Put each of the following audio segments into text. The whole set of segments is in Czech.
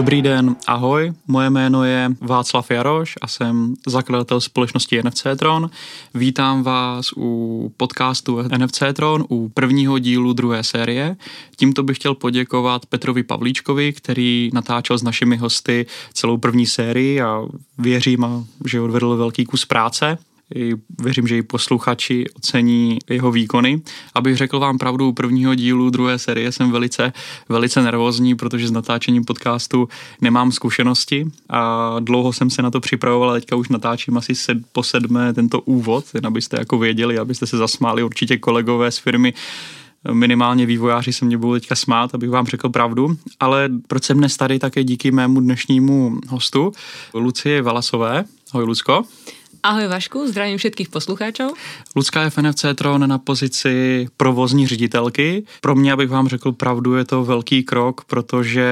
Dobrý den, ahoj, moje jméno je Václav Jaroš a jsem zakladatel společnosti NFCtron. Vítám vás u podcastu NFCtron, u prvního dílu druhé série. Tímto bych chtěl poděkovat Petrovi Pavlíčkovi, který natáčel s našimi hosty celou první sérii a věřím, že odvedl velký kus práce. Věřím, že i posluchači ocení jeho výkony. Abych řekl vám pravdu, u prvního dílu druhé série jsem velice nervózní, protože s natáčením podcastu nemám zkušenosti a dlouho jsem se na to připravoval a teďka už natáčím asi po sedmé tento úvod, jen abyste jako věděli, abyste se zasmáli. Určitě kolegové z firmy, minimálně vývojáři, se mě budou teďka smát, abych vám řekl pravdu, ale proč jsem dnes tady, tak je díky mému dnešnímu hostu, Lucii Veľasové. Ahoj, Lucko. Ahoj, Vašku, zdravím všetkých poslucháčov. Lucka je v NFCtron na pozici provozní ředitelky. Pro mě, abych vám řekl pravdu, je to velký krok, protože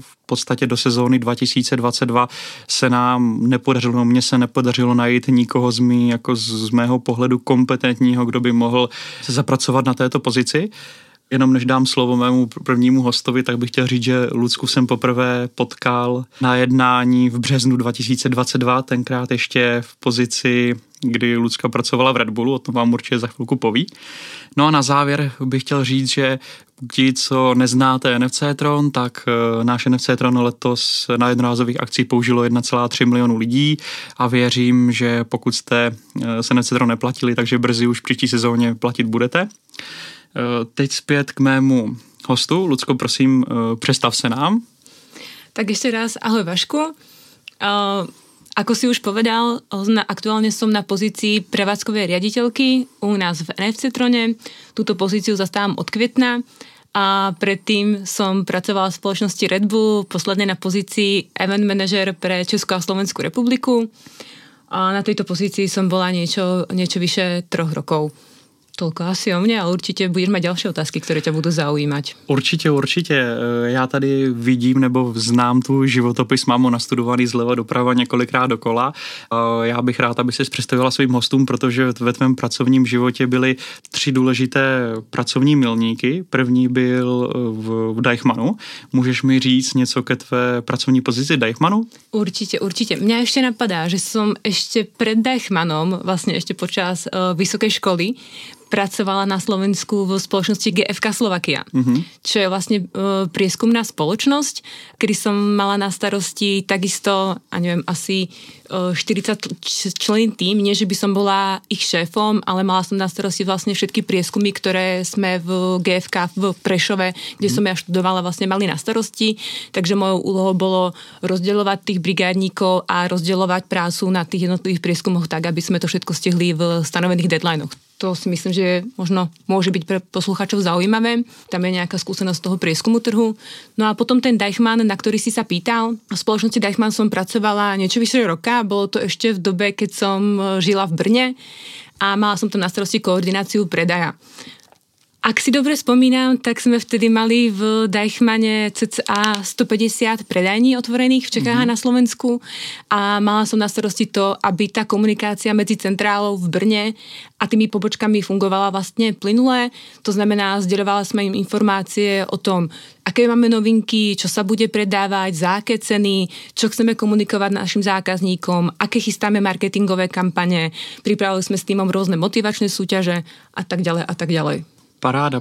v podstatě do sezóny 2022 se nám nepodařilo, mně se nepodařilo najít nikoho z mého pohledu kompetentního, kdo by mohl se zapracovat na této pozici. Jenom než dám slovo mému prvnímu hostovi, tak bych chtěl říct, že Lucku jsem poprvé potkal na jednání v březnu 2022, tenkrát ještě v pozici, kdy Lucka pracovala v Red Bullu, o tom vám určitě za chvilku poví. No a na závěr bych chtěl říct, že ti, co neznáte NFCtron, tak náš NFCtron letos na jednorázových akcích použilo 1,3 milionu lidí a věřím, že pokud jste s NFCtron neplatili, takže brzy už příští sezóně platit budete. Teď zpět k mému hostu. Lucko, prosím, představ se nám. Tak ještě raz, ahoj Vašku. Ako si už povedal, aktuálně jsem na pozici prevádzkovej riaditeľky u nás v NFCtrone. Tuto pozíciu zastávam od května a predtým som pracovala v spoločnosti Red Bull, posledne na pozícii event manager pre Českou a Slovenskou republiku. A na tejto pozícii som bola niečo vyše 3 rokov. Toľko asi o mne, ale určitě budeš mít další otázky, které tě budou zaujímat. Určitě. Já tady vidím nebo znám tu životopis, mám ho nastudovaný zleva doprava několikrát dokola. Já bych rád, aby ses představila svým hostům, protože ve tvém pracovním životě byly 3 důležité pracovní milníky. První byl v Deichmannu. Můžeš mi říct něco ke tvé pracovní pozici Deichmannu? Určitě. Mňa ještě napadá, že jsem ještě před Deichmannom, vlastně ještě počas vysoké školy, pracovala na Slovensku v spoločnosti GFK Slovakia, čo je vlastne prieskumná spoločnosť, kedy som mala na starosti takisto, asi 40 člen tým, nie že by som bola ich šéfom, ale mala som na starosti vlastne všetky prieskumy, ktoré sme v GFK v Prešove, kde som ja študovala, vlastne mali na starosti, takže mojou úlohou bolo rozdeľovať tých brigádníkov a rozdeľovať prácu na tých jednotlivých prieskumoch tak, aby sme to všetko stihli v stanovených deadlinoch. To si myslím, že možno môže byť pre poslucháčov zaujímavé. Tam je nejaká skúsenosť toho prieskumu trhu. No a potom ten Deichmann, na ktorý si sa pýtal. V spoločnosti Deichmann som pracovala niečo vyššie roka. Bolo to ešte v dobe, keď som žila v Brne a mala som tam na starosti koordináciu predaja. Ak si dobre spomínam, tak sme vtedy mali v Deichmanne cca 150 predajní otvorených v Čechách a na Slovensku a mala som na starosti to, aby tá komunikácia medzi centrálou v Brne a tými pobočkami fungovala vlastne plynule. To znamená, zdeľovala sme im informácie o tom, aké máme novinky, čo sa bude predávať, za aké ceny, čo chceme komunikovať našim zákazníkom, aké chystáme marketingové kampane, pripravili sme s týmom rôzne motivačné súťaže a tak ďalej.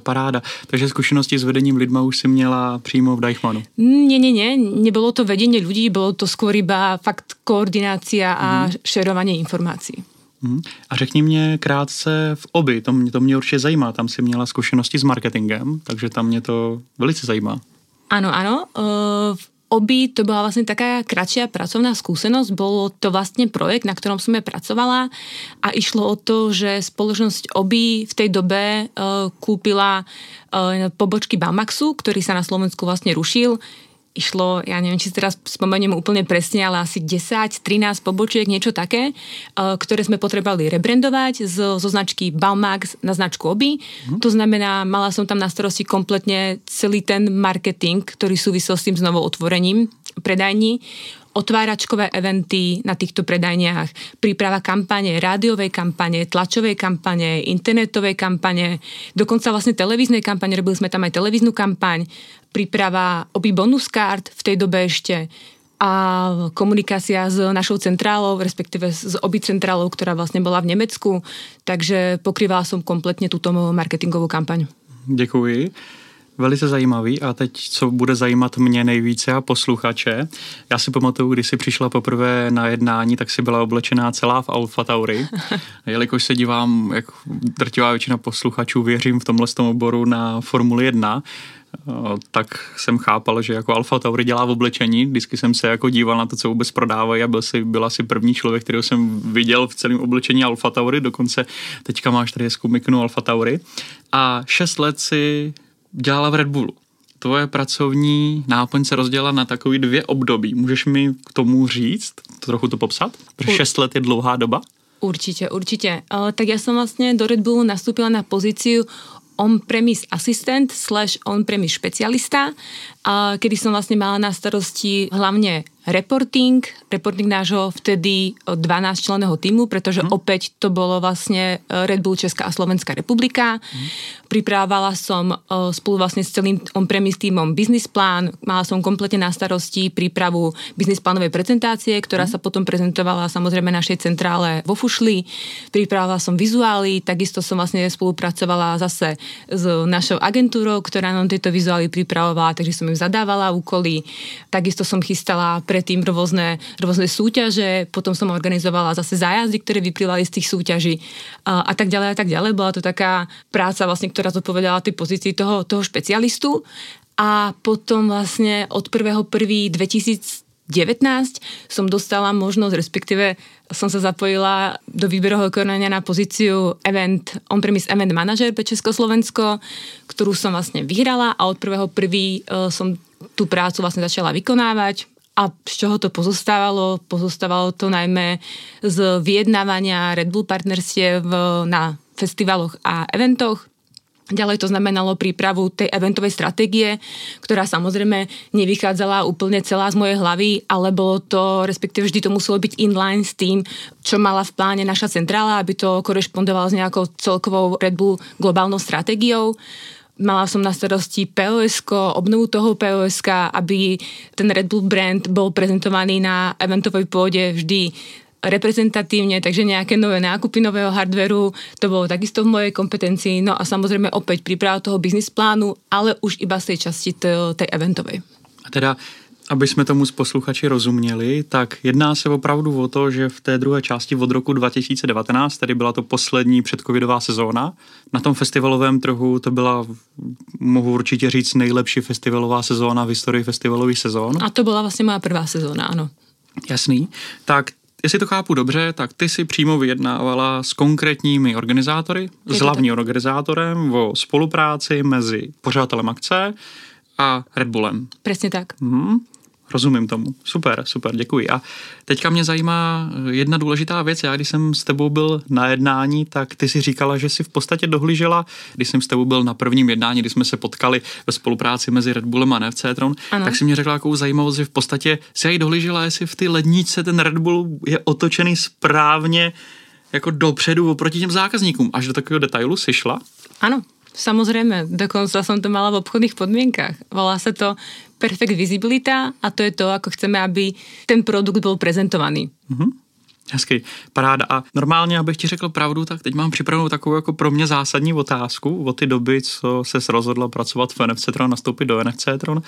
Paráda. Takže zkušenosti s vedením lidma už si měla přímo v Deichmannu. Ne, nebylo to vedení lidí, bylo to skôr iba fakt koordinácia a šerovanie informácií. A řekni mě krátce v Obi, to mě určitě zajímá, tam si měla zkušenosti s marketingem, takže tam mě to velice zajímá. Ano, v Obi to byla vlastně taká kratšia pracovná skúsenosť, bolo to vlastně projekt, na ktorom som ja pracovala a išlo o to, že spoločnosť Obi v tej dobe kúpila pobočky Baumaxu, ktorý sa na Slovensku vlastne rušil. Išlo, ja neviem, či si teraz spomeniem úplne presne, ale asi 10-13 pobočiek, niečo také, ktoré sme potrebovali rebrandovať zo značky Baumax na značku Obi. To znamená, mala som tam na starosti kompletne celý ten marketing, ktorý súvisel s tým znovu otvorením predajní. otváračkové eventy na týchto predajniach, príprava kampane, rádiovej kampane, tlačovej kampane, internetovej kampane, dokonca vlastne televíznej kampane, robili sme tam aj televíznu kampaň, príprava Obi bonus card v tej dobe ešte a komunikácia s našou centrálou, respektíve s Obi centrálou, ktorá vlastne bola v Nemecku, takže pokrývala som kompletne túto marketingovou kampaň. Děkuji. Velice zajímavý a teď, co bude zajímat mě nejvíce a posluchače. Já si pamatuju, když jsi přišla poprvé na jednání, tak jsi byla oblečená celá v Alfa Tauri. Jelikož se dívám, jak drtivá většina posluchačů, věřím v tomhle oboru na Formuli 1, tak jsem chápal, že jako Alfa Tauri dělá v oblečení. Vždycky jsem se jako díval na to, co vůbec prodávají a byla si první člověk, kterého jsem viděl v celém oblečení Alfa Tauri. Dokonce teďka máš tady hezkou miknu Alfa Tauri. A 6 let si dělala v Red Bullu. Tvoje pracovní náplň se rozdělila na takový 2 období. Můžeš mi k tomu říct, trochu to popsat? Protože 6 let je dlouhá doba. Určitě. Tak já jsem vlastně do Red Bullu nastúpila na pozíciu on-premise asistent / on-premise špecialista, kedy som vlastne mala na starosti hlavne reporting nášho vtedy 12 členného týmu, pretože opäť to bolo vlastne Red Bull Česká a Slovenská republika. Pripravovala som spolu vlastne s celým on-premise týmom business plán, mala som kompletne na starosti prípravu business plánovej prezentácie, ktorá sa potom prezentovala samozrejme našej centrále vo Fušli. Pripravovala som vizuály, takisto som vlastne spolupracovala zase s našou agentúrou, ktorá nám tieto vizuály pripravovala, takže som im zadávala úkoly. Takisto som chystala predtým rôzne súťaže, potom som organizovala zase zájazdy, ktoré vyplývali z tých súťaží a tak ďalej a tak ďalej. Bola to taká práca vlastne, ktorá zodpovedala tej pozícii toho špecialistu a potom vlastne od 1.1.2019 som dostala možnosť, respektíve som sa zapojila do výberového konania na pozíciu on-premise event manažer pre Československo, ktorú som vlastne vyhrala a od 1.1. som tú prácu vlastne začala vykonávať. A z čoho to pozostávalo? Pozostávalo to najmä z vyjednávania Red Bull partnerstiev na festivaloch a eventoch. Ďalej to znamenalo prípravu tej eventovej stratégie, ktorá samozrejme nevychádzala úplne celá z mojej hlavy, ale bolo to, respektíve vždy to muselo byť inline s tým, čo mala v pláne naša centrála, aby to korešpondovalo s nejakou celkovou Red Bull globálnou stratégiou. Mala som na starosti POS-ko, obnovu toho POS-ka, aby ten Red Bull brand bol prezentovaný na eventovej pôde vždy reprezentatívne, takže nejaké nové nákupy nového hardveru, to bolo takisto v mojej kompetencii, no a samozrejme opäť príprava toho business plánu, ale už iba z tej časti tej eventovej. A teda, aby jsme tomu s posluchači rozuměli, tak jedná se opravdu o to, že v té druhé části od roku 2019, tedy byla to poslední předcovidová sezóna, na tom festivalovém trhu to byla, mohu určitě říct, nejlepší festivalová sezóna v historii festivalových sezón. A to byla vlastně moja prvá sezóna, ano. Jasný. Tak jestli to chápu dobře, tak ty si přímo vyjednávala s konkrétními organizátory, s hlavním organizátorem o spolupráci mezi pořadatelem akce a Red Bullem. Přesně tak. Rozumím tomu. Super, děkuji. A teďka mě zajímá jedna důležitá věc. Já, když jsem s tebou byl na jednání, tak ty si říkala, že si v podstatě dohlížela, když jsem s tebou byl na prvním jednání, když jsme se potkali ve spolupráci mezi Red Bullem a NFCtron, tak si mě řekla takovou zajímavost, že v podstatě si já dohlížela, jestli v ty ledničce ten Red Bull je otočený správně jako dopředu oproti těm zákazníkům. Až do takového detailu si šla? Ano. Samozrejme, dokonca som to mala v obchodných podmienkach. Volá sa to perfect visibilita a to je to, ako chceme, aby ten produkt bol prezentovaný. Hezky, paráda. A normálně, abych ti řekl pravdu, tak teď mám připravenou takovou jako pro mě zásadní otázku od ty doby, co ses rozhodla pracovat v NFCtron, nastoupit do NFCtron,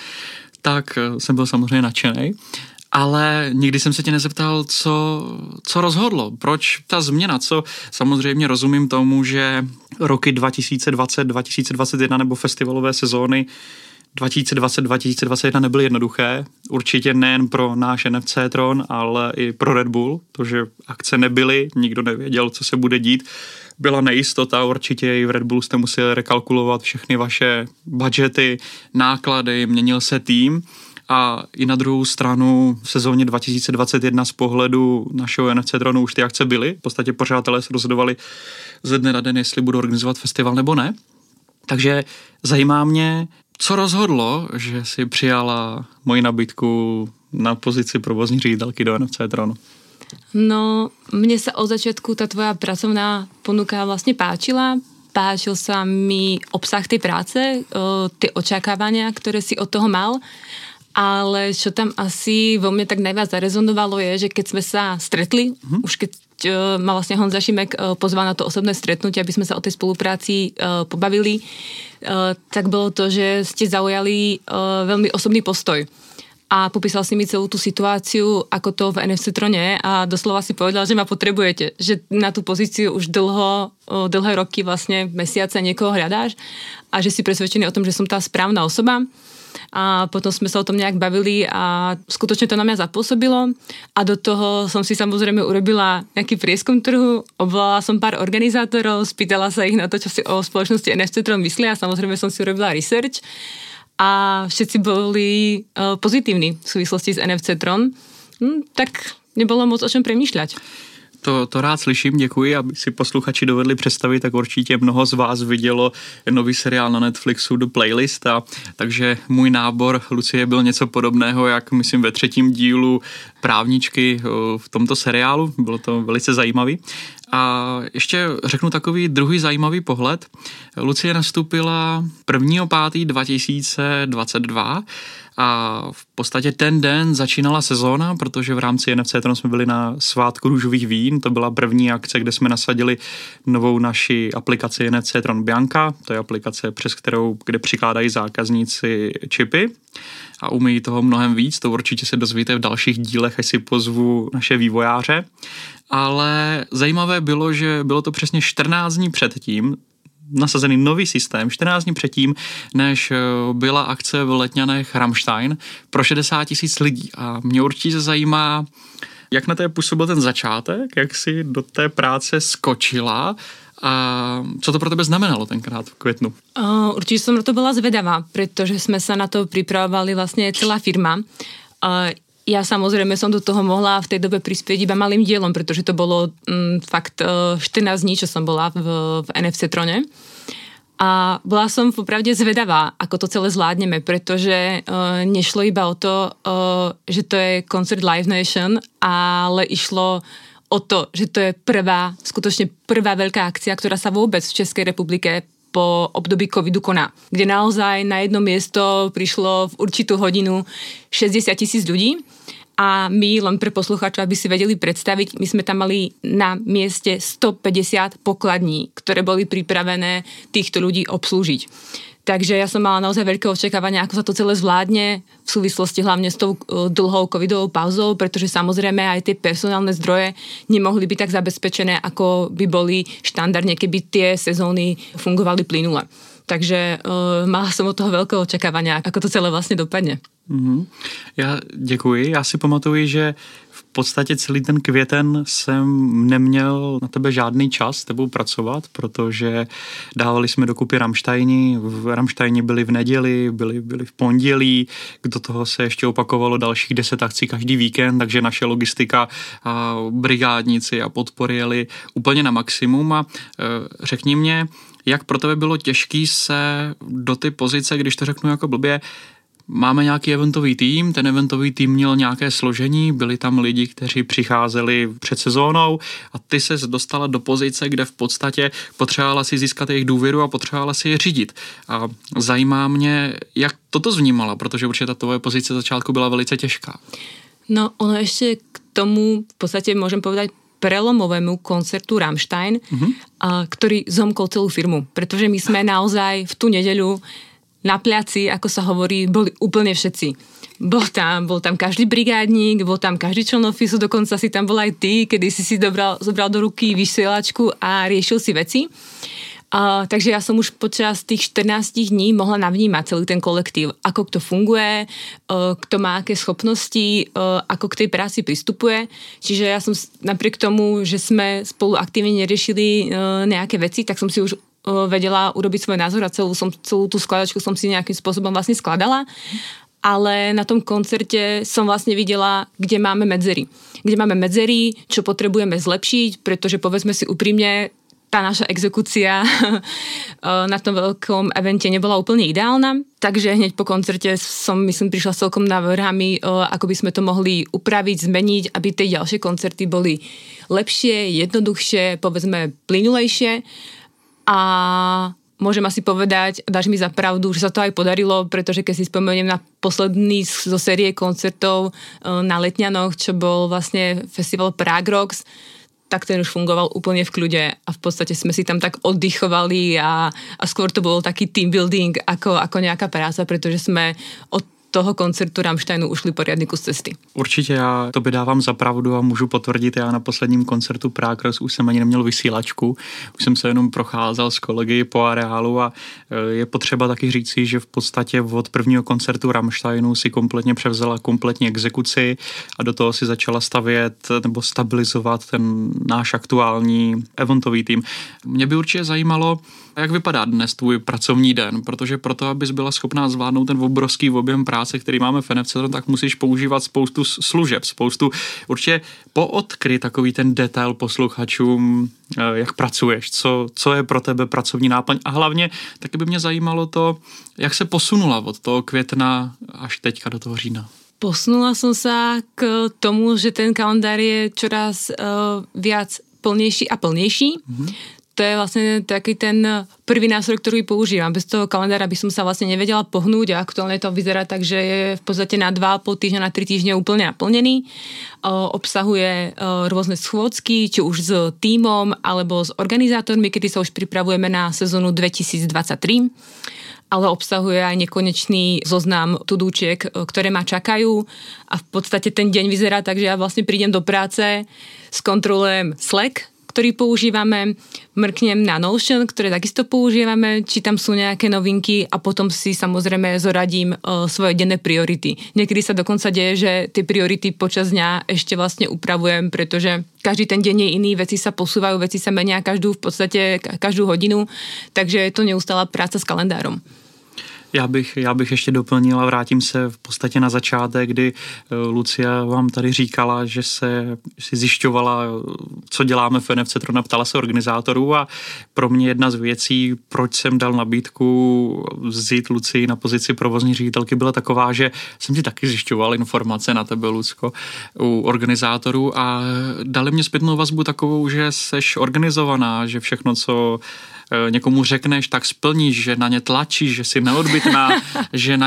tak jsem byl samozřejmě nadšenej. Ale nikdy jsem se tě nezeptal, co rozhodlo, proč ta změna, co samozřejmě rozumím tomu, že roky 2020, 2021 nebo festivalové sezóny 2020, 2021 nebyly jednoduché, určitě nejen pro náš NFCtron, ale i pro Red Bull, protože akce nebyly, nikdo nevěděl, co se bude dít, byla nejistota, určitě i v Red Bullu jste museli rekalkulovat všechny vaše budžety, náklady, měnil se tým. A i na druhou stranu v sezóně 2021 z pohledu našeho NFCtronu už ty akce byly. V podstatě pořadatelé se rozhodovali ze dne na den, jestli budou organizovat festival nebo ne. Takže zajímá mě, co rozhodlo, že si přijala moji nabídku na pozici provozní ředitelky do NFCtronu? No, mne sa od začiatku tá tvoja pracovná ponuka vlastne páčila. Páčil sa mi obsah tej práce, tie očakávania, ktoré si od toho mal. Ale čo tam asi vo mne tak najviac zarezonovalo je, že keď sme sa stretli, už keď ma vlastne Honza Šimek pozval na to osobné stretnutie, aby sme sa o tej spolupráci pobavili, tak bolo to, že ste zaujali veľmi osobný postoj. A popísal si mi celú tú situáciu, ako to v NFCtrone, a doslova si povedal, že ma potrebujete, že na tú pozíciu už dlhé roky, vlastne mesiace niekoho hľadáš a že si presvedčený o tom, že som tá správna osoba. A potom sme sa o tom nejak bavili a skutočne to na mňa zapôsobilo a do toho som si samozrejme urobila nejaký prieskum trhu, obvolala som pár organizátorov, spýtala sa ich na to, čo si o spoločnosti NFCtron myslia, samozrejme som si urobila research a všetci boli pozitívni v súvislosti s NFCtron, tak nebolo moc o čem premýšľať. To rád slyším, děkuji, aby si posluchači dovedli představit, tak určitě mnoho z vás vidělo nový seriál na Netflixu The Playlist, a takže můj nábor Lucie byl něco podobného, jak myslím ve 3. dílu právničky v tomto seriálu, bylo to velice zajímavý. A ještě řeknu takový druhý zajímavý pohled. Lucie nastoupila 1. 5. 2022 a v podstatě ten den začínala sezóna, protože v rámci NFCtron jsme byli na svátku růžových vín. To byla první akce, kde jsme nasadili novou naši aplikaci NFCtron Bianca. To je aplikace, kde přikládají zákazníci čipy. A umí toho mnohem víc, to určitě se dozvíte v dalších dílech, až si pozvu naše vývojáře. Ale zajímavé bylo, že bylo to přesně 14 dní předtím, nasazený nový systém, 14 dní předtím, než byla akce v Letňanech Rammstein pro 60 000 lidí. A mě určitě zajímá, jak na té působil ten začátek, jak si do té práce skočila a co to pro tebe znamenalo tenkrát v květnu? Určitě jsem na to byla zvedavá, protože jsme se na to připravovali vlastně celá firma. Ja samozrejme som do toho mohla v tej dobe prispieť iba malým dielom, pretože to bolo fakt 14 dní, čo som bola v NFCtrone. A bola som popravde zvedavá, ako to celé zvládneme, pretože nešlo iba o to, že to je koncert Live Nation, ale išlo o to, že to je skutočne prvá veľká akcia, ktorá sa vôbec v Českej republike po období covidu koná, kde naozaj na jedno miesto prišlo v určitú hodinu 60 000 ľudí a my, len pre poslucháčov, aby si vedeli predstaviť, my sme tam mali na mieste 150 pokladní, ktoré boli pripravené týchto ľudí obslúžiť. Takže ja som mala naozaj veľké očakávania, ako sa to celé zvládne v súvislosti hlavne s tou dlhou covidovou pauzou, pretože samozrejme aj tie personálne zdroje nemohli byť tak zabezpečené, ako by boli štandardne, keby tie sezóny fungovali plynule. Takže mala som od toho veľké očakávania, ako to celé vlastne dopadne. Já děkuji. Já si pamatuju, že v podstatě celý ten květen jsem neměl na tebe žádný čas s tebou pracovat, protože dávali jsme dokupy Rammsteini. Rammsteini byli v neděli, byli v pondělí, do toho se ještě opakovalo dalších 10 akcí každý víkend, takže naše logistika a brigádníci a podpory jeli úplně na maximum. A řekni mě, jak pro tebe bylo těžký se do ty pozice, když to řeknu jako blbě, máme nějaký eventový tým, ten eventový tým měl nějaké složení, byli tam lidi, kteří přicházeli před sezónou a ty se dostala do pozice, kde v podstatě potřebovala si získat jejich důvěru a potřebovala si je řídit. A zajímá mě, jak toto vnímala, protože určitě ta tvoje pozice začátku byla velice těžká. No ono ještě k tomu v podstatě můžem povedať prelomovému koncertu Rammstein, ktorý zomkol celú firmu, pretože my sme naozaj v tú nedeľu na pláci, ako sa hovorí, boli úplne všetci. Bol tam každý brigádník, bol tam každý člen ofisu, dokonca si tam bol aj ty, kedy si zobral do ruky vysielačku a riešil si veci. Takže ja som už počas tých 14 dní mohla navnímať celý ten kolektív, ako kto funguje, kto má aké schopnosti, ako k tej práci pristupuje. Čiže ja som napriek tomu, že sme spolu aktívne neriešili nejaké veci, tak som si už vedela urobiť svoj názor a celú tú skladačku som si nejakým spôsobom vlastne skladala. Ale na tom koncerte som vlastne videla, kde máme medzery. Čo potrebujeme zlepšiť, pretože povedzme si úprimne, tá naša exekúcia na tom veľkom evente nebola úplne ideálna, takže hneď po koncerte som, myslím, prišla s celkom návrhami, ako by sme to mohli upraviť, zmeniť, aby tie ďalšie koncerty boli lepšie, jednoduchšie, povedzme plynulejšie. A môžem asi povedať, dáš mi za pravdu, že sa to aj podarilo, pretože keď si spomeniem na posledný zo série koncertov na Letňanoch, čo bol vlastne festival Prague Rocks, tak ten už fungoval úplne v kľude a v podstate sme si tam tak oddychovali a skôr to bol taký team building ako nejaká práca, pretože sme od toho koncertu Rammsteinu ušli poriadný kus cesty. Určitě, já tobě dávám za pravdu a můžu potvrdit, já na posledním koncertu Prague Rocks už jsem ani neměl vysílačku, už jsem se jenom procházel s kolegy po areálu a je potřeba taky říci, že v podstatě od prvního koncertu Rammsteinu si kompletně převzala kompletní exekuci a do toho si začala stavět nebo stabilizovat ten náš aktuální eventový tým. Mě by určitě zajímalo, jak vypadá dnes tvůj pracovní den, protože proto, abys byla schopná zvládnout ten obrovský objem práce, který máme v NFCtron, tak musíš používat spoustu služeb, spoustu. Určitě poodkry takový ten detail posluchačům, jak pracuješ, co je pro tebe pracovní náplň a hlavně taky by mě zajímalo to, jak se posunula od toho května až teďka do toho října. Posunula som sa k tomu, že ten kalendár je čoraz viac plnejší a plnejší. Mm-hmm. To je vlastne taký ten prvý nástroj, ktorý používam. Bez toho kalendára by som sa vlastne nevedela pohnúť a aktuálne to vyzerá tak, že je v podstate na 2,5 týždňa, na 3 týždne úplne naplnený. Obsahuje rôzne schôdzky, či už s tímom alebo s organizátormi, kedy sa už pripravujeme na sezónu 2023. Ale obsahuje aj nekonečný zoznam tudúčiek, ktoré ma čakajú a v podstate ten deň vyzerá tak, že ja vlastne prídem do práce, skontrolujem Slack, ktorý používame, mrknem na Notion, ktoré takisto používame, či tam sú nejaké novinky a potom si samozrejme zoradím svoje denné priority. Niekedy sa dokonca deje, že tie priority počas dňa ešte vlastne upravujem, pretože každý ten deň je iný, veci sa posúvajú, veci sa menia v podstate každú hodinu, takže je to neustála práca s kalendárom. Já bych ještě doplnil a vrátím se v podstatě na začátek, kdy Lucia vám tady říkala, že si zjišťovala, co děláme v NFCtron, ptala se organizátorů a pro mě jedna z věcí, proč jsem dal nabídku vzít Lucii na pozici provozní ředitelky, byla taková, že jsem si taky zjišťoval informace na tebe, Lucko, u organizátorů a dali mě zpětnou vazbu takovou, že seš organizovaná, že všechno, co někomu řekneš, tak splníš, že na ně tlačíš, že si neodbytná, že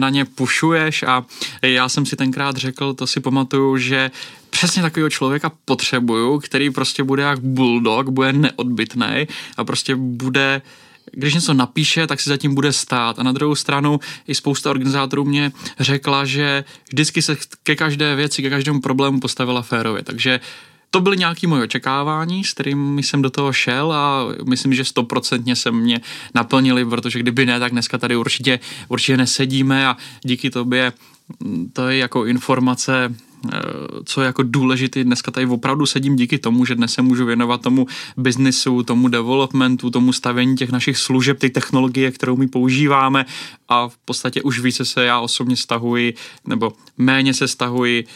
na ně pušuješ a já jsem si tenkrát řekl, to si pamatuju, že přesně takového člověka potřebuju, který prostě bude jak bulldog, bude neodbytnej a prostě bude, když něco napíše, tak si zatím bude stát. A na druhou stranu i spousta organizátorů mě řekla, že vždycky se ke každé věci, ke každému problému postavila férově, takže to byly nějaké moje očekávání, s kterými jsem do toho šel a myslím, že 100% se mě naplnili, protože kdyby ne, tak dneska tady určitě nesedíme a díky tobě to je jako informace, co je jako důležitý. Dneska tady opravdu sedím díky tomu, že dnes se můžu věnovat tomu biznisu, tomu developmentu, tomu stavění těch našich služeb, ty technologie, kterou my používáme a v podstatě už více se já osobně stahuji, nebo méně se stahuji,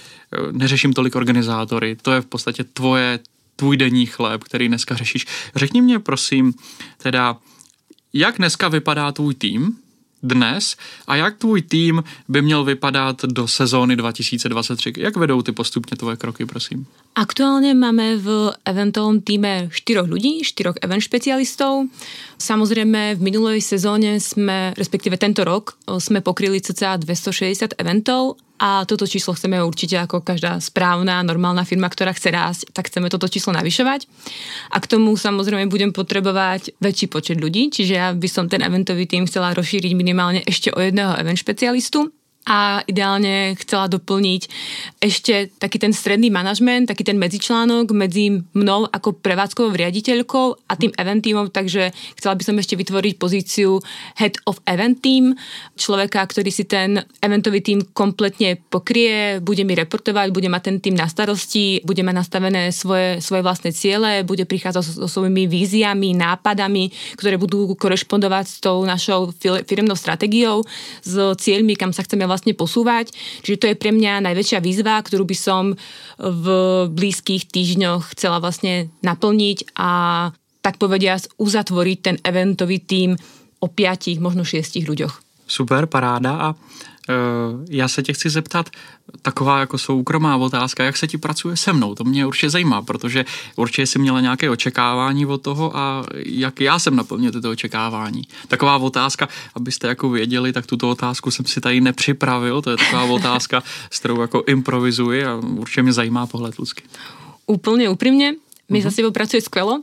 neřeším tolik organizátory. To je v podstatě tvůj denní chléb, který dneska řešíš. Řekni mě prosím, teda, jak dneska vypadá tvůj tým dnes a jak tvůj tým by měl vypadat do sezóny 2023? Jak vedou ty postupně tvoje kroky, prosím? Aktuálne máme v eventovom týme 4 ľudí, 4 event špecialistov. Samozrejme v minulej sezóne sme, respektíve tento rok, sme pokryli cca 260 eventov a toto číslo chceme určite ako každá správna, normálna firma, ktorá chce rásť, tak chceme toto číslo navyšovať. A k tomu samozrejme budem potrebovať väčší počet ľudí, čiže ja by som ten eventový tým chcela rozšíriť minimálne ešte o jedného event špecialistu. A ideálne chcela doplniť ešte taký ten stredný manažment, taký ten medzičlánok medzi mnou ako prevádzkovou riaditeľkou a tým event tímom, takže chcela by som ešte vytvoriť pozíciu head of event team, človeka, ktorý si ten eventový tým kompletne pokrie, bude mi reportovať, bude mať ten tým na starosti, bude mať nastavené svoje vlastné ciele, bude prichádzať so svojimi víziami, nápadami, ktoré budú korešpondovať s tou našou firemnou stratégiou, s cieľmi, kam sa chceme vlastne posúvať. Čiže to je pre mňa najväčšia výzva, ktorú by som v blízkych týždňoch chcela vlastne naplniť a tak povediac uzatvoriť ten eventový tým o 5, možno 6 ľuďoch. Super, paráda. A já se tě chci zeptat, taková jako soukromá otázka, jak se ti pracuje se mnou? To mě určitě zajímá, protože určitě jsi měla nějaké očekávání od toho a jak já jsem naplnil tyto očekávání. Taková otázka, abyste jako věděli, tak tuto otázku jsem si tady nepřipravil, to je taková otázka, s kterou jako improvizuji a určitě mě zajímá pohled Lucky. Úplně upřímně, my za sebou pracuje skvělo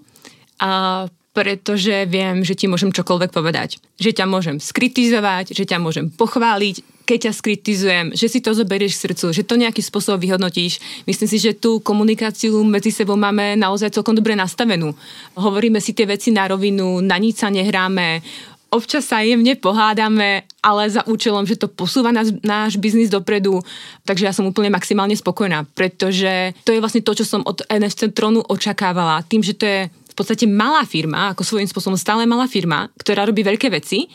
a pretože viem, že ti môžem čokoľvek povedať. Že ťa môžem skritizovať, že ťa môžem pochváliť, keď ťa skritizujem, že si to zoberieš k srdcu, že to nejaký spôsob vyhodnotíš. Myslím si, že tú komunikáciu medzi sebou máme naozaj celkom dobre nastavenú. Hovoríme si tie veci na rovinu, na nič sa nehráme, občas sa jemne pohádame, ale za účelom, že to posúva náš biznis dopredu. Takže ja som úplne maximálne spokojná, pretože to je vlastne to, čo som od NFCtronu očakávala. Tým, že to je v podstate malá firma, ako svojím spôsobom stále malá firma, ktorá robí veľké veci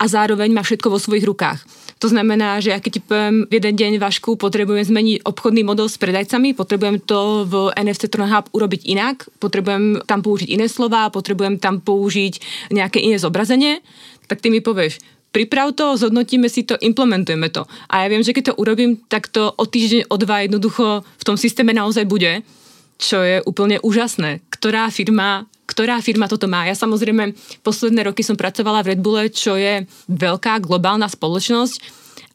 a zároveň má všetko vo svojich rukách. To znamená, že ja keď ti poviem v jeden deň, Vašku, potrebujem zmeniť obchodný model s predajcami, potrebujem to v NFCtron Hub urobiť inak, potrebujem tam použiť iné slova, potrebujem tam použiť nejaké iné zobrazenie, tak ty mi povieš, priprav to, zhodnotíme si to, implementujeme to. A ja viem, že keď to urobím, tak to o týždeň, o dva jednoducho v tom systéme naozaj bude, čo je úplne úžasné. Ktorá firma toto má? Ja samozrejme posledné roky som pracovala v Red Bulle, čo je veľká globálna spoločnosť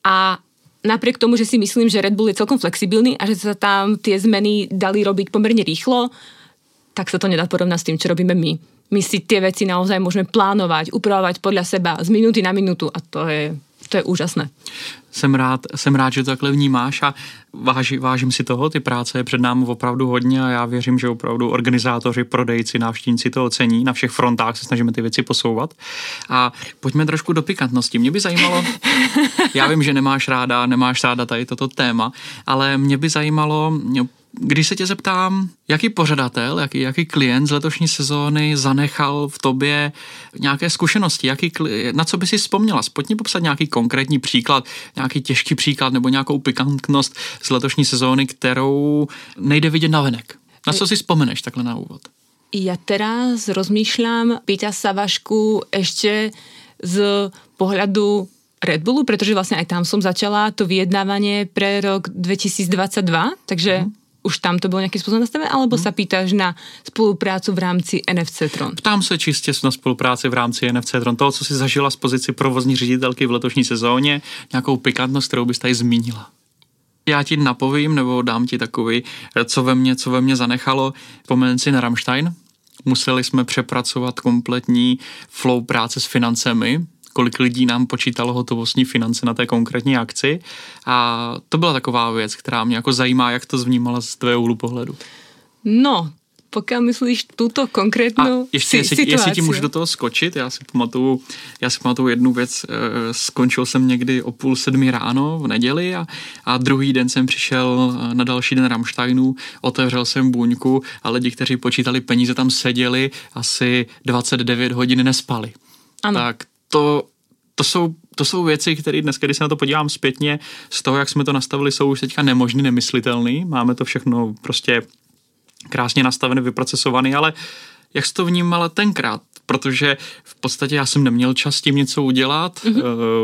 a napriek tomu, že si myslím, že Red Bull je celkom flexibilný a že sa tam tie zmeny dali robiť pomerne rýchlo, tak sa to nedá porovnať s tým, čo robíme my. My si tie veci naozaj môžeme plánovať, upravovať podľa seba z minúty na minútu a to je úžasné. Jsem rád, že to takhle vnímáš a vážím si toho, ty práce je před námi opravdu hodně a já věřím, že opravdu organizátoři, prodejci, návštěvníci to ocení, na všech frontách se snažíme ty věci posouvat a pojďme trošku do pikantnosti. Mě by zajímalo, já vím, že nemáš ráda tady toto téma, ale mě by zajímalo, když se tě zeptám, jaký pořadatel, jaký klient z letošní sezóny zanechal v tobě nějaké zkušenosti, na co by si vzpomněla? Pojď mi popsat nějaký konkrétní příklad, nějaký těžký příklad nebo nějakou pikantnost z letošní sezóny, kterou nejde vidět navenek. Na co si vzpomeneš takhle na úvod? Ja teraz rozmýšľam, pýta sa Vašku ešte z pohľadu Red Bullu, pretože vlastne aj tam som začala to vyjednávanie pre rok 2022, takže už tam to bylo nějaký způsob nastavené, alebo se pýtáš na spolupráci v rámci NFCtron? Ptám se čistě na spolupráci v rámci NFCtron. Toho, co jsi zažila z pozici provozní ředitelky v letošní sezóně, nějakou pikantnost, kterou bys tady zmínila. Já ti napovím, nebo dám ti takový, co ve mně zanechalo, vzpomen si na Rammstein. Museli jsme přepracovat kompletní flow práce s financemi, kolik lidí nám počítalo hotovostní finance na té konkrétní akci a to byla taková věc, která mě jako zajímá, jak to zvnímala z tvého úhlu pohledu. No, pokud myslíš tuto konkrétnou situaci. Jestli ti můžu do toho skočit, já si pamatuju jednu věc, skončil jsem někdy o 6:30 ráno v neděli a druhý den jsem přišel na další den Rammsteinu, otevřel jsem buňku a lidi, kteří počítali peníze, tam seděli asi 29 hodin nespali. Ano. Tak to jsou věci, které dneska, když se na to podívám zpětně, z toho, jak jsme to nastavili, jsou už teďka nemožný, nemyslitelný. Máme to všechno prostě krásně nastavené, vyprocesované, ale jak jsi to vnímala tenkrát? Protože v podstatě já jsem neměl čas s tím něco udělat,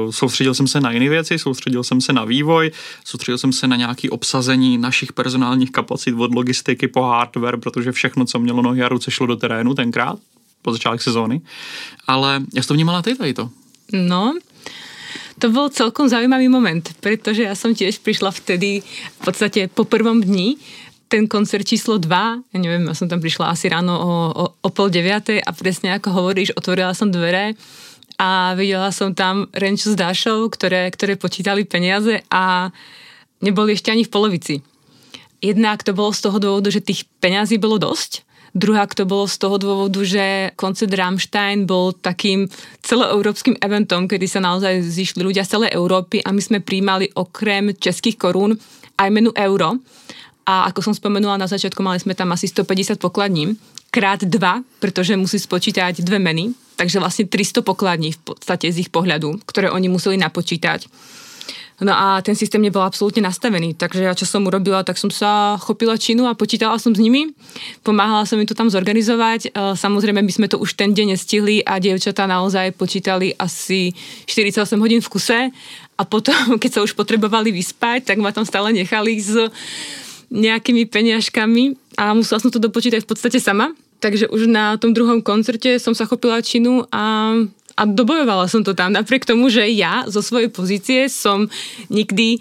soustředil jsem se na jiné věci, soustředil jsem se na vývoj, soustředil jsem se na nějaké obsazení našich personálních kapacit od logistiky po hardware, protože všechno, co mělo nohy a ruce, šlo do terénu tenkrát, po začátku sezóny. Ale jak jsi to vnímala ty tady to? No, to bol celkom zaujímavý moment, pretože ja som tiež prišla vtedy v podstate po prvom dni, ten koncert číslo 2, ja neviem, ja som tam prišla asi ráno o 8:30 a presne ako hovoríš, otvorila som dvere a videla som tam renču s Dášou, ktoré počítali peniaze a neboli ešte ani v polovici. Jednak to bolo z toho dôvodu, že tých peňazí bolo dosť. Druhák to bolo z toho dôvodu, že koncert Rammstein bol takým celoeurópskym eventom, kedy sa naozaj zišli ľudia z celej Európy a my sme prijímali okrem českých korún aj menu euro. A ako som spomenula na začiatku, mali sme tam asi 150 pokladní, krát 2, pretože musí spočítať 2 meny. Takže vlastne 300 pokladní v podstate z ich pohľadu, ktoré oni museli napočítať. No a ten systém nebyl absolutně nastavený, takže já čo som urobila, tak som sa chopila činu a počítala som s nimi, pomáhala som im to tam zorganizovať, samozrejme my sme to už ten deň nestihli a dievčatá naozaj počítali asi 48 hodín v kuse a potom, keď sa už potrebovali vyspať, tak ma tam stále nechali s nejakými peniažkami a musela som to dopočítať v podstate sama, takže už na tom druhom koncerte som sa chopila činu a dobojovala som to tam, napriek tomu, že ja zo svojej pozície som nikdy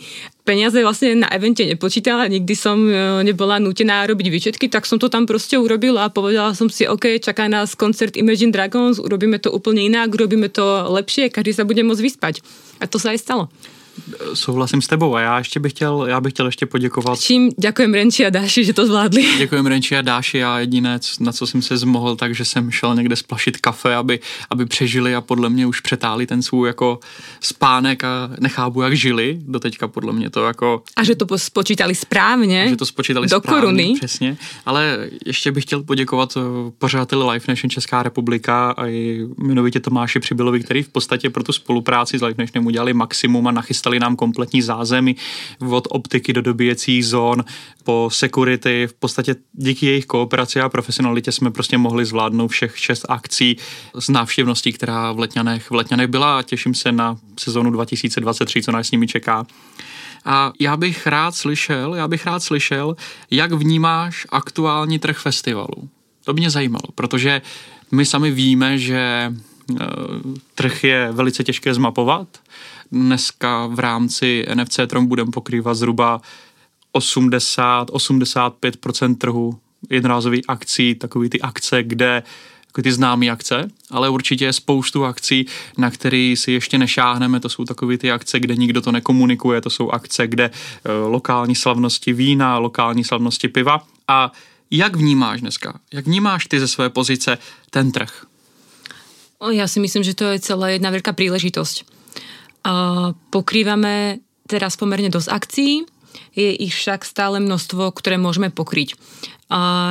peniaze vlastne na evente nepočítala, nikdy som nebola nútená robiť výčetky, tak som to tam proste urobila a povedala som si, OK, čaká nás koncert Imagine Dragons, urobíme to úplne inak, urobíme to lepšie, každý sa bude môcť vyspať. A to sa aj stalo. Souhlasím s tebou a já bych chtěl ještě poděkovat. Čím děkujem Renči a Dáši, že to zvládli. Děkujem Renči a Dáši a jediné, na co jsem se zmohl, takže jsem šel někde splašit kafe, aby přežili a podle mě už přetáli ten svůj jako spánek a nechápu, jak žili doteďka podle mě to jako. A že to spočítali správně. Že to spočítali do správně, koruny. Přesně. Ale ještě bych chtěl poděkovat pořadateli Live Nation Česká republika a i jmenovitě Tomáši Přibylovi, který v podstatě pro tu spolupráci s Live Nationem udělali maximum a nachystali nám kompletní zázemí od optiky do dobíjecích zón po security. V podstatě díky jejich kooperaci a profesionalitě jsme prostě mohli zvládnout všech 6 akcí s návštěvností, která v Letňanech byla a těším se na sezónu 2023, co nás s nimi čeká. A já bych rád slyšel, jak vnímáš aktuální trh festivalu. To mě zajímalo, protože my sami víme, že trh je velice těžké zmapovat. Dneska v rámci NFCtron budeme pokrývat zhruba 80-85% trhu jednorázových akcí, takový ty akce, kde ty známý akce, ale určitě je spoustu akcí, na které si ještě nešáhneme, to jsou takový ty akce, kde nikdo to nekomunikuje, to jsou akce, kde lokální slavnosti vína, lokální slavnosti piva. A jak vnímáš dneska, jak vnímáš ty ze své pozice ten trh? Ja si myslím, že to je celá jedna veľká príležitosť. Pokrývame teraz pomerne dosť akcií, je ich však stále množstvo, ktoré môžeme pokryť.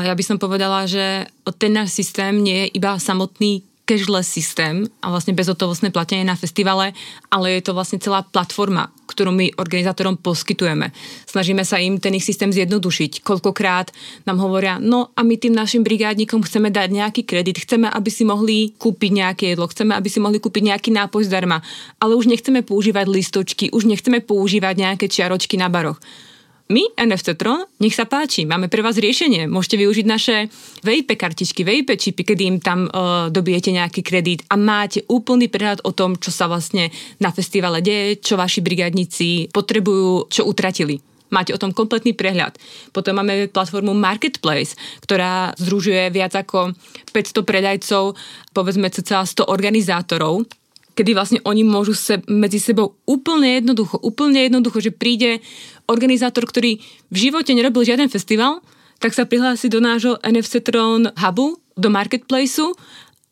Ja by som povedala, že ten náš systém nie je iba samotný cashless systém a vlastne bezhotovostné platenie na festivale, ale je to vlastne celá platforma, ktorú my organizátorom poskytujeme. Snažíme sa im ten ich systém zjednodušiť. Koľkokrát nám hovoria, no a my tým našim brigádnikom chceme dať nejaký kredit, chceme, aby si mohli kúpiť nejaké jedlo, chceme, aby si mohli kúpiť nejaký nápoj zdarma, ale už nechceme používať listočky, už nechceme používať nejaké čiaročky na baroch. My, NFCtron, nech sa páči, máme pre vás riešenie. Môžete využiť naše VIP kartičky, VIP čipy, kedy im tam dobijete nejaký kredit a máte úplný prehľad o tom, čo sa vlastne na festivale deje, čo vaši brigádnici potrebujú, čo utratili. Máte o tom kompletný prehľad. Potom máme platformu Marketplace, ktorá združuje viac ako 500 predajcov, povedzme cca 100 organizátorov, kedy vlastne oni môžu medzi sebou úplne jednoducho, že príde organizátor, ktorý v živote nerobil žiaden festival, tak sa prihlási do nášho NFCtron hubu, do marketplaceu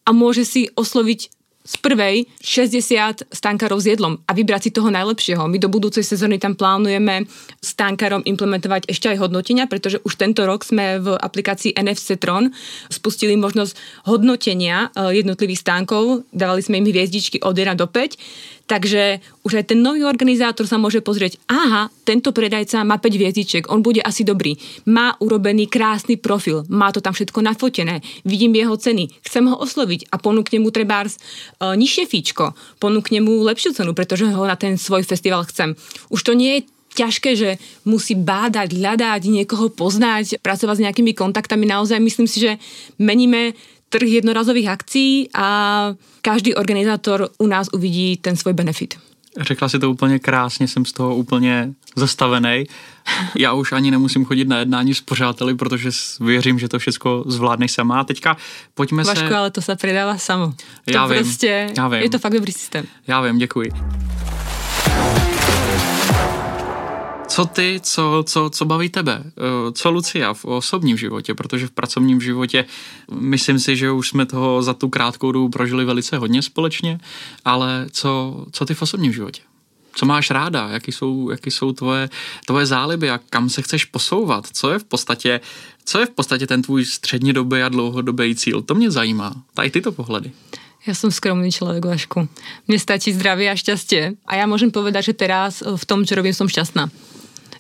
a môže si osloviť z prvej 60 stánkarov s jedlom a vybrať si toho najlepšieho. My do budúcej sezóny tam plánujeme stánkarom implementovať ešte aj hodnotenia, pretože už tento rok sme v aplikácii NFCtron spustili možnosť hodnotenia jednotlivých stánkov, dávali sme im hviezdičky od 1 do 5, takže už aj ten nový organizátor sa môže pozrieť, aha, tento predajca má 5 hviezdičiek, on bude asi dobrý, má urobený krásny profil, má to tam všetko nafotené, vidím jeho ceny, chcem ho osloviť a ponúknem mu trebárs nižšie fíčko, ponúkne mu lepšiu cenu, pretože ho na ten svoj festival chcem. Už to nie je ťažké, že musí bádať, hľadať, niekoho poznať, pracovať s nejakými kontaktami. Naozaj myslím si, že meníme trh jednorazových akcií a každý organizátor u nás uvidí ten svoj benefit. Řekla si to úplně krásně, jsem z toho úplně zastavenej. Já už ani nemusím chodit na jednání s pořáteli, protože věřím, že to všechno zvládneš sama. A teďka pojďme Vašku, se... ale to se předává samo. Já to vím, prostě... já vím. Je to fakt dobrý systém. Já vím, děkuji. Co ty, co baví tebe? Co Lucia v osobním životě? Protože v pracovním životě myslím si, že už jsme toho za tu krátkou dobu prožili velice hodně společně, ale co ty v osobním životě? Co máš ráda? Jaký jsou tvoje záliby a kam se chceš posouvat? Co je v podstatě ten tvůj střednědobý a dlouhodobý cíl? To mě zajímá. Tady tyto pohledy. Ja som skromný človek, Vašku. Mne stačí zdravie a šťastie. A ja môžem povedať, že teraz v tom, čo robím, som šťastná.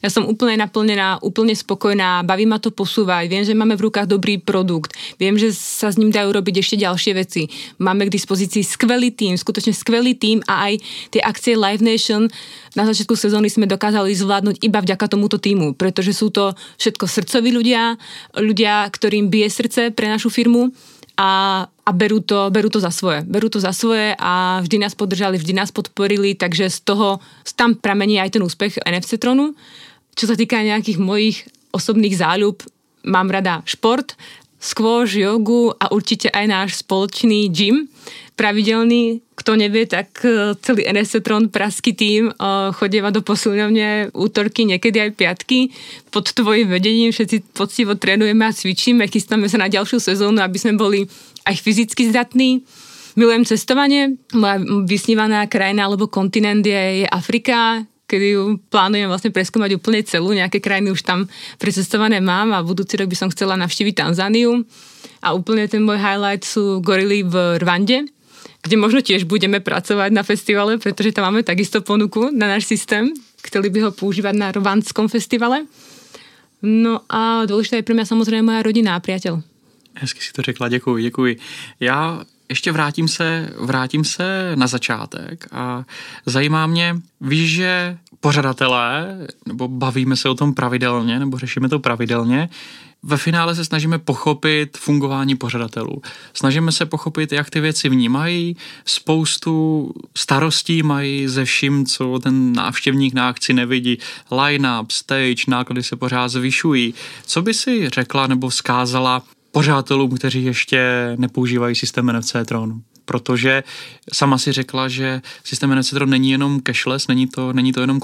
Ja som úplne naplnená, úplne spokojná, baví ma to posúvať, viem, že máme v rukách dobrý produkt, viem, že sa s ním dajú robiť ešte ďalšie veci. Máme k dispozícii skvelý tím, skutočne skvelý tím a aj tie akcie Live Nation na začiatku sezóny sme dokázali zvládnuť iba vďaka tomuto tímu, pretože sú to všetko srdcoví ľudia, ktorým bije srdce pre našu firmu a berú to za svoje a vždy nás podržali, vždy nás podporili, takže z toho tam pramení aj ten úspech NFCtronu. Čo sa týka nejakých mojich osobných záľub, mám rada šport, squash, jogu a určite aj náš spoločný gym, pravidelný. Kto nevie, tak celý NFCtron pražský tím chodíva do posilňovne útorky, niekedy aj piatky. Pod tvojim vedením všetci poctivo trénujeme a cvičíme, chystáme sa na ďalšiu sezónu, aby sme boli aj fyzicky zdatní. Milujem cestovanie. Moja vysnívaná krajina alebo kontinent je Afrika, kedy ju plánujem vlastne preskúmať úplne celú. Nejaké krajiny už tam precestované mám a budúci rok by som chcela navštíviť Tanzániu. A úplne ten môj highlight sú gorily v Rwande, kde možno tiež budeme pracovať na festivale, pretože tam máme takisto ponuku na náš systém. Chceli by ho používať na rwandskom festivale. No a dôležité je pre mňa samozrejme moja rodina a priateľ. Hezky si to řekla, děkuji. Já ještě vrátím se na začátek a zajímá mě, víš, že pořadatelé, nebo bavíme se o tom pravidelně, nebo řešíme to pravidelně, ve finále se snažíme pochopit fungování pořadatelů. Snažíme se pochopit, jak ty věci vnímají, spoustu starostí mají ze vším, co ten návštěvník na akci nevidí. Line-up, stage, náklady se pořád zvyšují. Co by si řekla nebo vzkázala pořadatelům, kteří ještě nepoužívají systém NFCtron? Protože sama si řekla, že systém NFCtron není jenom cashless, není to jenom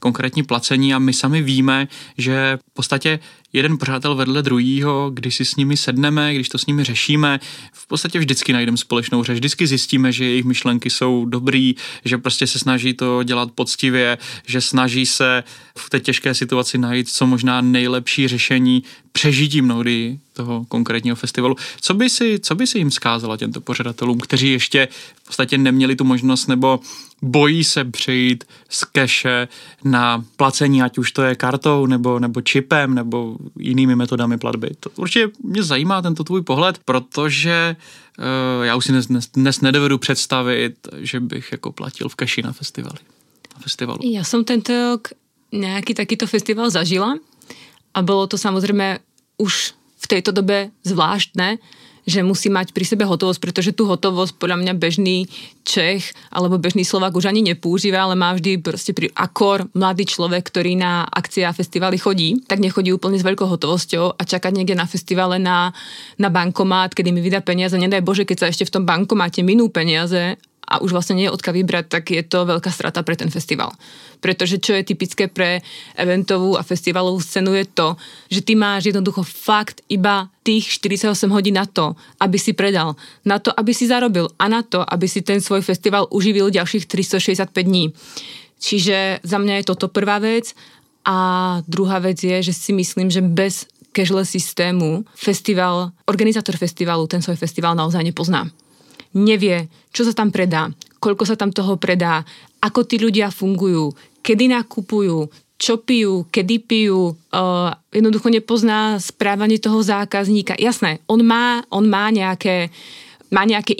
konkrétní placení a my sami víme, že v podstatě jeden pořadatel vedle druhýho, když si s nimi sedneme, když to s nimi řešíme, v podstatě vždycky najdeme společnou řeč, vždycky zjistíme, že jejich myšlenky jsou dobrý, že prostě se snaží to dělat poctivě, že snaží se v té těžké situaci najít co možná nejlepší řešení přežití mnohdy toho konkrétního festivalu. Co by si jim vzkázala těmto pořadatelům, kteří ještě v podstatě neměli tu možnost nebo bojí se přejít z keše na placení, ať už to je kartou nebo čipem nebo jinými metodami platby? To určitě mě zajímá tento tvůj pohled, protože já už si dnes nedovedu představit, že bych jako platil v keši na festivalu. Já jsem tento rok nějaký takýto festival zažila a bylo to samozřejmě už v této době zvláštné, že musí mať pri sebe hotovosť, pretože tú hotovosť podľa mňa bežný Čech alebo bežný Slovák už ani nepoužíva, ale má vždy proste akor mladý človek, ktorý na akcie a festivaly chodí, tak nechodí úplne s veľkou hotovosťou a čakať niekde na festivale na bankomát, kedy mi vydá peniaze. Nedaj Bože, keď sa ešte v tom bankomáte minú peniaze a už vlastne nie je odkiaľ vybrať, tak je to veľká strata pre ten festival. Pretože čo je typické pre eventovú a festivalovú scénu je to, že ty máš jednoducho fakt iba tých 48 hodín na to, aby si predal, na to, aby si zarobil a na to, aby si ten svoj festival uživil ďalších 365 dní. Čiže za mňa je toto prvá vec a druhá vec je, že si myslím, že bez cashless systému organizátor festivalu ten svoj festival naozaj nepozná. Nevie, čo sa tam predá, koľko sa tam toho predá, ako tí ľudia fungujú, kedy nakupujú, čo pijú, kedy pijú, jednoducho nepozná správanie toho zákazníka. Jasné, on má nejaké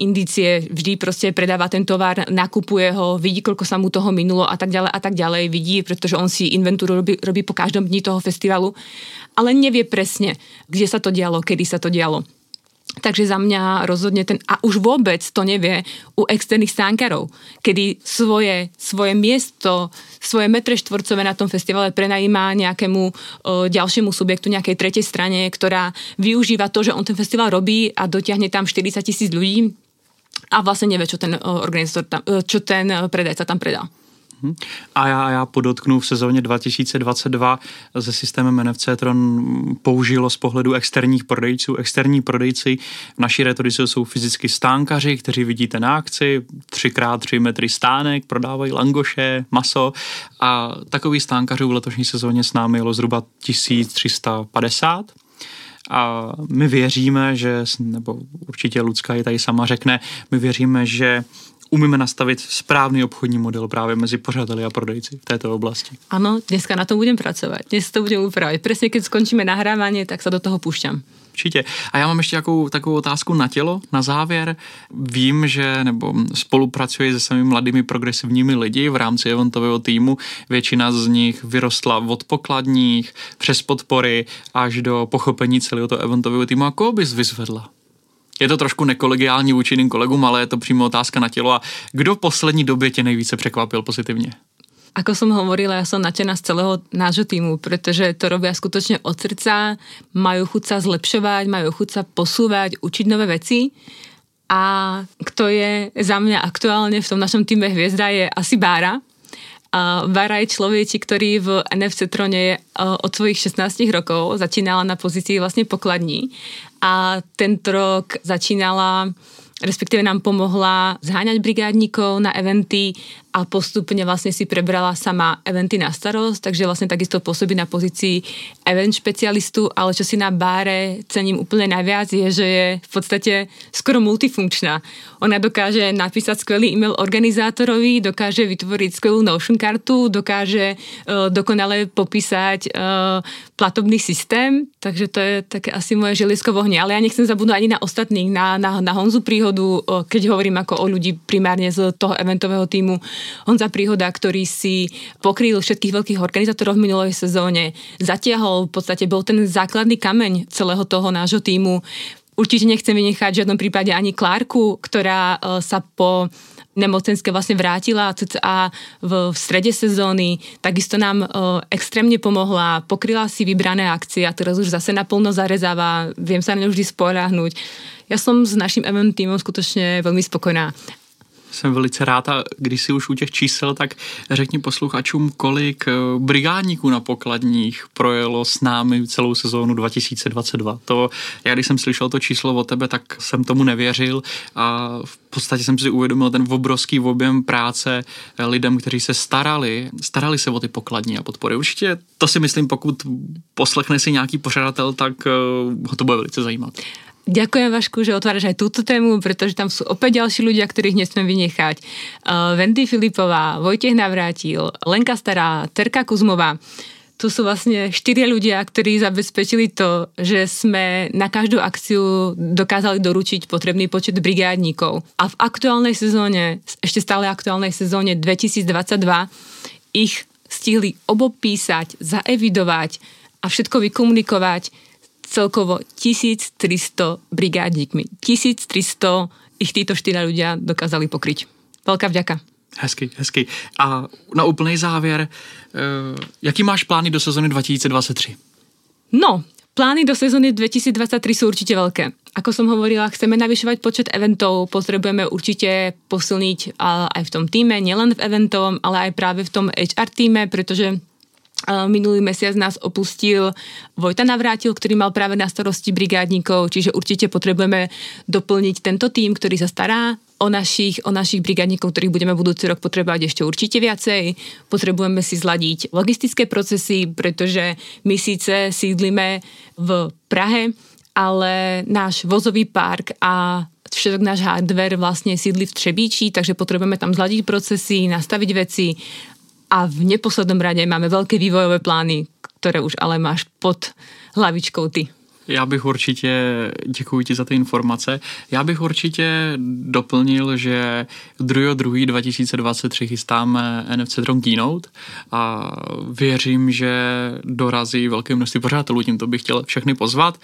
indície, vždy proste predáva ten tovar, nakupuje ho, vidí, koľko sa mu toho minulo a tak ďalej vidí, pretože on si inventúru robí po každom dni toho festivalu, ale nevie presne, kde sa to dialo, kedy sa to dialo. Takže za mňa rozhodne a už vôbec to nevie u externých stánkarov, kedy svoje miesto, svoje metre štvorcové na tom festivale prenajíma nejakému ďalšiemu subjektu, nejakej tretej strane, ktorá využíva to, že on ten festival robí a dotiahne tam 40,000 ľudí a vlastne nevie, čo ten predajca tam predá. A já podotknu, v sezóně 2022 se systémem NFCtron použilo z pohledu externích prodejců. Externí prodejci v naší retorice jsou fyzicky stánkaři, kteří vidíte na akci, 3x3 metry stánek, prodávají langoše, maso a takových stánkařů v letošní sezóně s námi jelo zhruba 1350. A my věříme, že, nebo určitě Lucka je tady sama řekne, my věříme, že umíme nastavit správný obchodní model právě mezi pořadateli a prodejci v této oblasti. Ano, dneska na tom budeme pracovat, dnes to budeme upravit. Přesně, když skončíme nahrávání, tak se do toho pušťám. Určitě. A já mám ještě takovou otázku na tělo, na závěr. Vím, že nebo spolupracuji se samými mladými progresivními lidi v rámci eventového týmu. Většina z nich vyrostla od pokladních, přes podpory až do pochopení celého toho eventového týmu. A koho bys vyzvedla? Je to trošku nekolegiální vůči jiným kolegům, ale je to přímo otázka na tělo. A kdo v poslední době tě nejvíce překvapil pozitivně? Ako som hovorila, ja som nadšená z celého nášho týmu, pretože to robia skutočne od srdca, majú chuť sa zlepšovať, majú chuť sa posúvať, učiť nové veci. A kto je za mňa aktuálne v tom našom týme hviezda je asi Bára. Bára je človečík, ktorý v NFCtrone je od svojich 16 rokov, začínala na pozícii vlastne pokladní a tento rok začínala, respektíve nám pomohla zháňať brigádníkov na eventy a postupne vlastne si prebrala sama eventy na starost, takže vlastne takisto pôsobí na pozícii event špecialistu, ale čo si na Báre cením úplne najviac je, že je v podstate skoro multifunkčná. Ona dokáže napísať skvelý e-mail organizátorovi, dokáže vytvoriť skvelú Notion kartu, dokáže dokonale popísať platobný systém, takže to je také asi moje želiesko v ohni, ale ja nechcem zabudnúť ani na ostatných, na Honzu Príhodu, keď hovorím ako o ľudí primárne z toho eventového týmu. Honza Príhoda, ktorý si pokryl všetkých veľkých organizátorov v minulej sezóne, zatiahol, v podstate bol ten základný kameň celého toho nášho týmu. Určite nechcem vynechať v žiadnom prípade ani Klárku, ktorá sa po nemocenské vlastne vrátila a v strede sezóny. Takisto nám extrémne pomohla, pokryla si vybrané akcie a teraz už zase naplno zarezáva, viem sa na ňu vždy spoľahnúť. Ja som s naším MM týmom skutočne veľmi spokojná. Jsem velice rád a když si už u těch čísel, tak řekni posluchačům, kolik brigádníků na pokladních projelo s námi celou sezónu 2022. To, já když jsem slyšel to číslo od tebe, tak jsem tomu nevěřil a v podstatě jsem si uvědomil ten obrovský objem práce lidem, kteří se starali se o ty pokladní a podpory. Určitě to si myslím, pokud poslechne si nějaký pořadatel, tak ho to bude velice zajímat. Ďakujem, Vašku, že otváraš aj túto tému, pretože tam sú opäť ďalší ľudia, ktorých nesmiem vynechať. Wendy Filipová, Vojtech Navrátil, Lenka Stará, Terka Kuzmová. Tu sú vlastne 4 ľudia, ktorí zabezpečili to, že sme na každú akciu dokázali doručiť potrebný počet brigádníkov. A v aktuálnej sezóne, ešte stále aktuálnej sezóne 2022, ich stihli obopísať, zaevidovať a všetko vykomunikovať celkovo 1300 brigádníkmi. 1300 ich títo 4 ľudia dokázali pokryť. Veľká vďaka. Hezky, hezky. A na úplný závěr, jaký máš plány do sezóny 2023? No, plány do sezóny 2023 sú určite veľké. Ako som hovorila, chceme navyšovať počet eventov, potrebujeme určite posilniť aj v tom týme, nielen v eventovom, ale aj práve v tom HR týme, pretože minulý mesiac nás opustil Vojta Navrátil, ktorý mal práve na starosti brigádníkov, čiže určite potrebujeme doplniť tento tým, ktorý sa stará o našich brigádníkov, ktorých budeme budúci rok potrebovať ešte určite viacej. Potrebujeme si zladiť logistické procesy, pretože my síce sídlíme v Prahe, ale náš vozový park a všetok náš hardware vlastne sídli v Třebíči, takže potrebujeme tam zladiť procesy, nastaviť veci. A v neposlednom rade máme veľké vývojové plány, ktoré už ale máš pod hlavičkou ty. Já bych určitě, děkuji ti za ty informace, já bych určitě doplnil, že 2.2.2023 chystáme NFCtron Keynote a věřím, že dorazí velké množství pořadatelů, tímto bych chtěl všechny pozvat.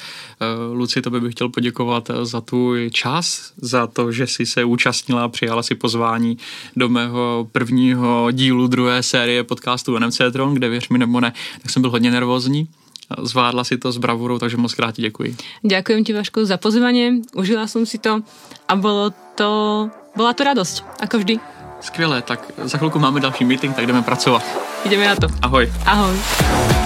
Luci, tobě bych chtěl poděkovat za tu čas, za to, že jsi se účastnila a přijala si pozvání do mého prvního dílu druhé série podcastu NFCtron, kde věř mi nebo ne, tak jsem byl hodně nervózní. Zvládla si to s bravurou, takže moc krát ti děkuji. Ďakujem ti, Vašku, za pozvanie. Užila som si to a bola to radosť, ako vždy. Skvělé, tak za chvilku máme další meeting, tak jdeme pracovat. Ideme na to. Ahoj. Ahoj.